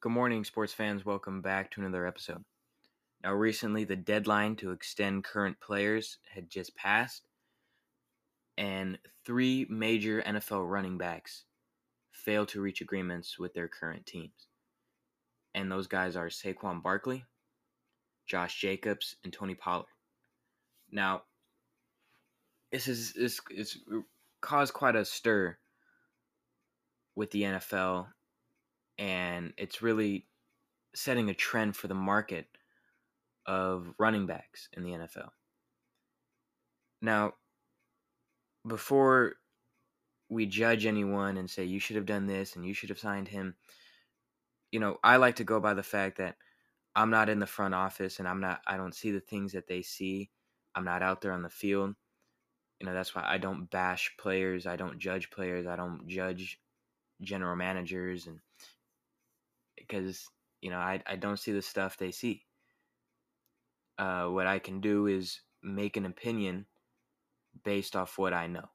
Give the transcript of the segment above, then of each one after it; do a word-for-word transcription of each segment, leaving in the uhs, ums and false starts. Good morning, sports fans. Welcome back to another episode. Now, recently, the deadline to extend current players had just passed, and three major N F L running backs failed to reach agreements with their current teams. And those guys are Saquon Barkley, Josh Jacobs, and Tony Pollard. Now, this is this it's caused quite a stir with the N F L. And it's really setting a trend for the market of running backs in the N F L. Now, before we judge anyone and say, you should have done this and you should have signed him, you know, I like to go by the fact that I'm not in the front office and I'm not, I don't see the things that they see. I'm not out there on the field. You know, that's why I don't bash players. I don't judge players. I don't judge general managers and, because, you know, I, I don't see the stuff they see. Uh, what I can do is make an opinion based off what I know.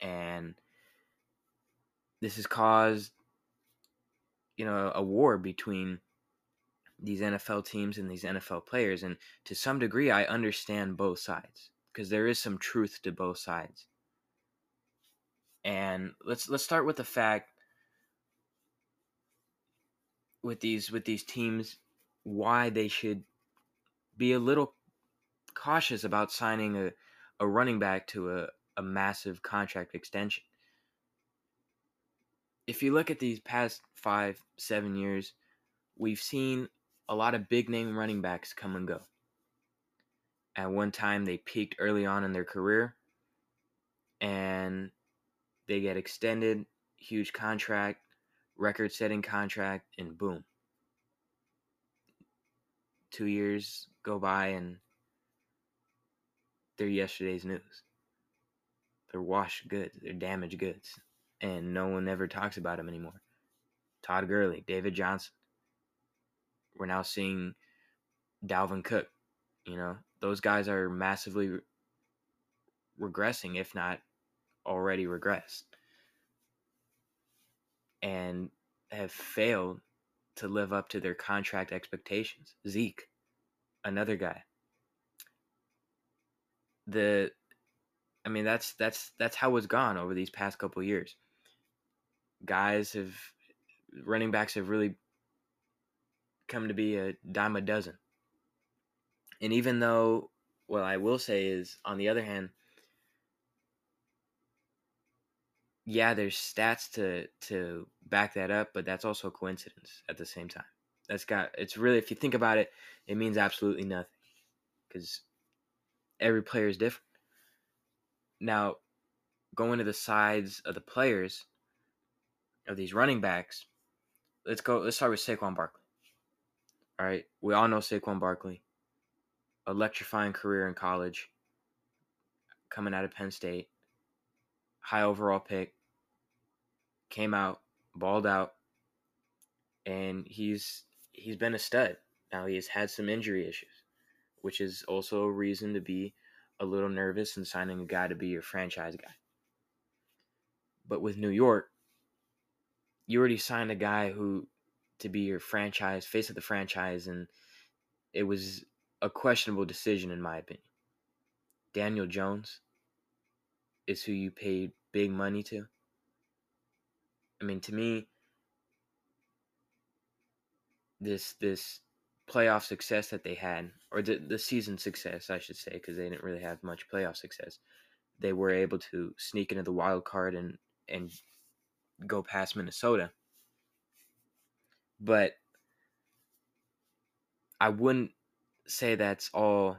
And this has caused, you know, a war between these N F L teams and these N F L players. And to some degree, I understand both sides because there is some truth to both sides. And let's let's start with the fact with these with these teams, why they should be a little cautious about signing a, a running back to a, a massive contract extension. If you look at these past five, seven years, we've seen a lot of big-name running backs come and go. At one time, they peaked early on in their career, and they get extended, huge contract, record-setting contract, and boom. Two years go by, and they're yesterday's news. They're washed goods. They're damaged goods. And no one ever talks about them anymore. Todd Gurley, David Johnson. We're now seeing Dalvin Cook. You know, those guys are massively re- regressing, if not already regressed. And have failed to live up to their contract expectations. Zeke, another guy. The, I mean, that's that's that's how it's gone over these past couple years. Guys have, running backs have really come to be a dime a dozen. And even though, what I will say is, on the other hand, yeah, there's stats to to back that up, but that's also a coincidence at the same time. That's got, it's really, if you think about it, it means absolutely nothing because every player is different. Now, going to the sides of the players of these running backs, let's go, let's start with Saquon Barkley. All right, we all know Saquon Barkley, electrifying career in college, coming out of Penn State. High overall pick, came out, balled out, and he's he's been a stud. Now he has had some injury issues, which is also a reason to be a little nervous in signing a guy to be your franchise guy. But with New York, you already signed a guy who to be your franchise, face of the franchise, and it was a questionable decision in my opinion. Daniel Jones is who you paid big money to. I mean, to me, this this playoff success that they had, or the, the season success, I should say, because they didn't really have much playoff success. They were able to sneak into the wild card and, and go past Minnesota. But I wouldn't say that's all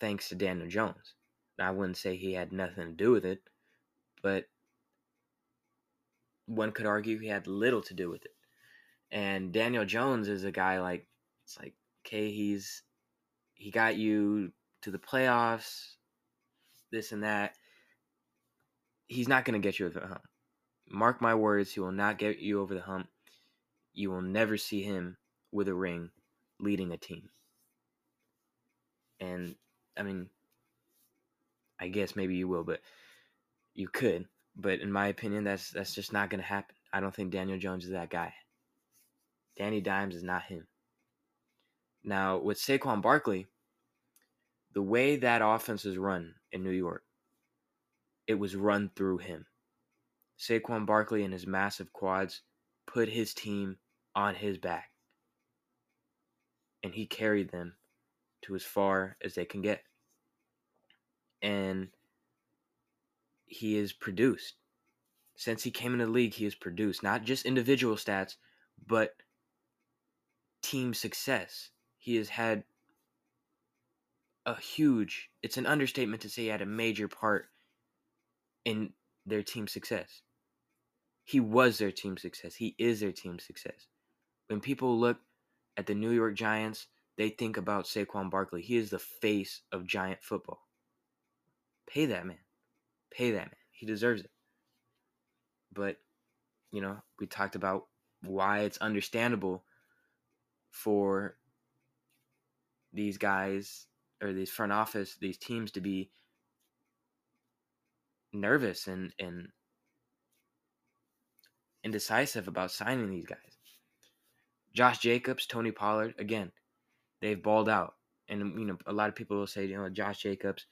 thanks to Daniel Jones. I wouldn't say he had nothing to do with it, but one could argue he had little to do with it. And Daniel Jones is a guy like, it's like, okay, he's, he got you to the playoffs, this and that. He's not going to get you over the hump. Mark my words, he will not get you over the hump. You will never see him with a ring leading a team. And, I mean, I guess maybe you will, but you could. But in my opinion, that's that's just not going to happen. I don't think Daniel Jones is that guy. Danny Dimes is not him. Now, with Saquon Barkley, the way that offense is run in New York, it was run through him. Saquon Barkley and his massive quads put his team on his back, and he carried them to as far as they can get. And he is produced. Since he came in the league, he has produced not just individual stats, but team success. He has had a huge, it's an understatement to say he had a major part in their team success. He was their team success. He is their team success. When people look at the New York Giants, they think about Saquon Barkley. He is the face of Giant football. Pay that man. Pay that man. He deserves it. But, you know, we talked about why it's understandable for these guys or these front office, these teams to be nervous and, and indecisive about signing these guys. Josh Jacobs, Tony Pollard, again, they've balled out. And, you know, a lot of people will say, you know, Josh Jacobs,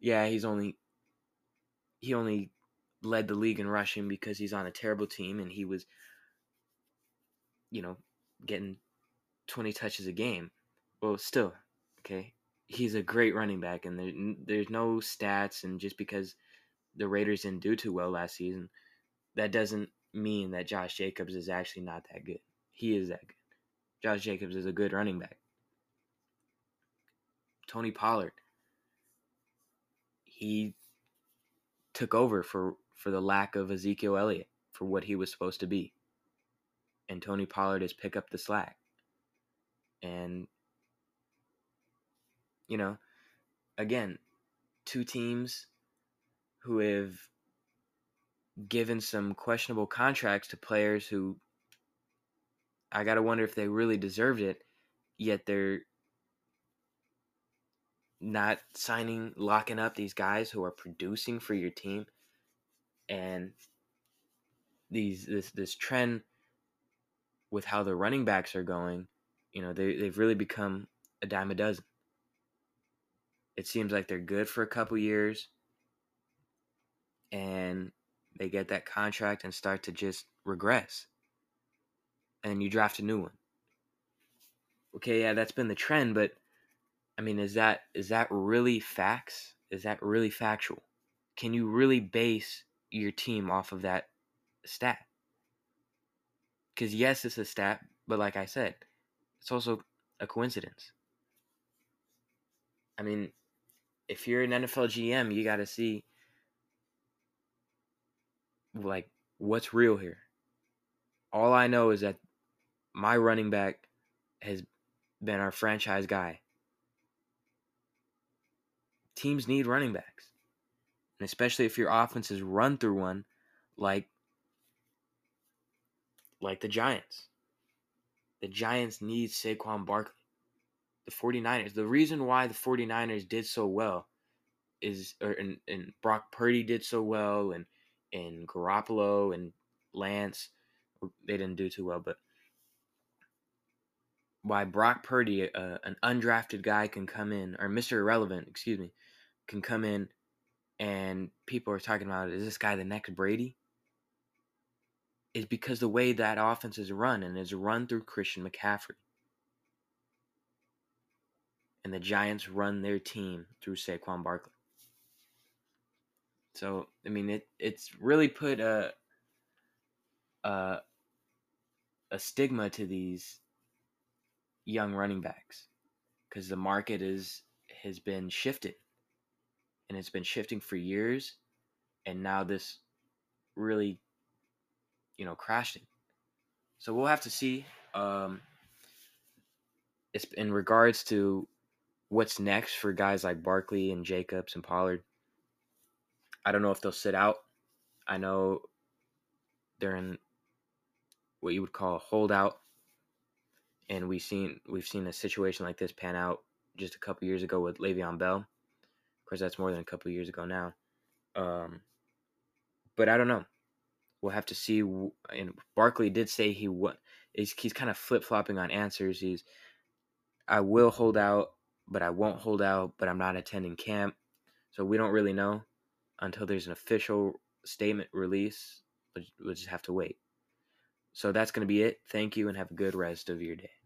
yeah, he's only, he only led the league in rushing because he's on a terrible team and he was, you know, getting twenty touches a game. Well, still, okay, he's a great running back, and there, there's no stats, and just because the Raiders didn't do too well last season, that doesn't mean that Josh Jacobs is actually not that good. He is that good. Josh Jacobs is a good running back. Tony Pollard, he took over for, for the lack of Ezekiel Elliott, for what he was supposed to be. And Tony Pollard has picked up the slack. And, you know, again, two teams who have given some questionable contracts to players who I got to wonder if they really deserved it, yet they're not signing, locking up these guys who are producing for your team. And these this this trend with how the running backs are going, you know, they, they've really become a dime a dozen. It seems like they're good for a couple years, and they get that contract and start to just regress. And you draft a new one. Okay, yeah, that's been the trend, but I mean, is that is that really facts? Is that really factual? Can you really base your team off of that stat? Because yes, it's a stat, but like I said, it's also a coincidence. I mean, if you're an N F L G M, you got to see, like, what's real here. All I know is that my running back has been our franchise guy. Teams need running backs. And especially if your offense is run through one, like, like the Giants. The Giants need Saquon Barkley. The 49ers, the reason why the 49ers did so well is, or, and, and Brock Purdy did so well, and, and Garoppolo and Lance, they didn't do too well, but why Brock Purdy, uh, an undrafted guy, can come in, or Mister Irrelevant, excuse me, can come in, and people are talking about, is this guy the next Brady? Is because the way that offense is run, and is run through Christian McCaffrey. And the Giants run their team through Saquon Barkley. So, I mean, it it's really put a, a, a stigma to these young running backs, because the market is has been shifted, and it's been shifting for years, and now this really, you know, crashed it. So we'll have to see. Um, it's in regards to what's next for guys like Barkley and Jacobs and Pollard. I don't know if they'll sit out. I know they're in what you would call a holdout. And we've seen we've seen a situation like this pan out just a couple years ago with Le'Veon Bell. Of course, that's more than a couple years ago now. Um, but I don't know. We'll have to see. And Barkley did say he wa- he's, he's kind of flip-flopping on answers. He's, I will hold out, but I won't hold out, but I'm not attending camp. So we don't really know until there's an official statement release. We'll just have to wait. So that's going to be it. Thank you and have a good rest of your day.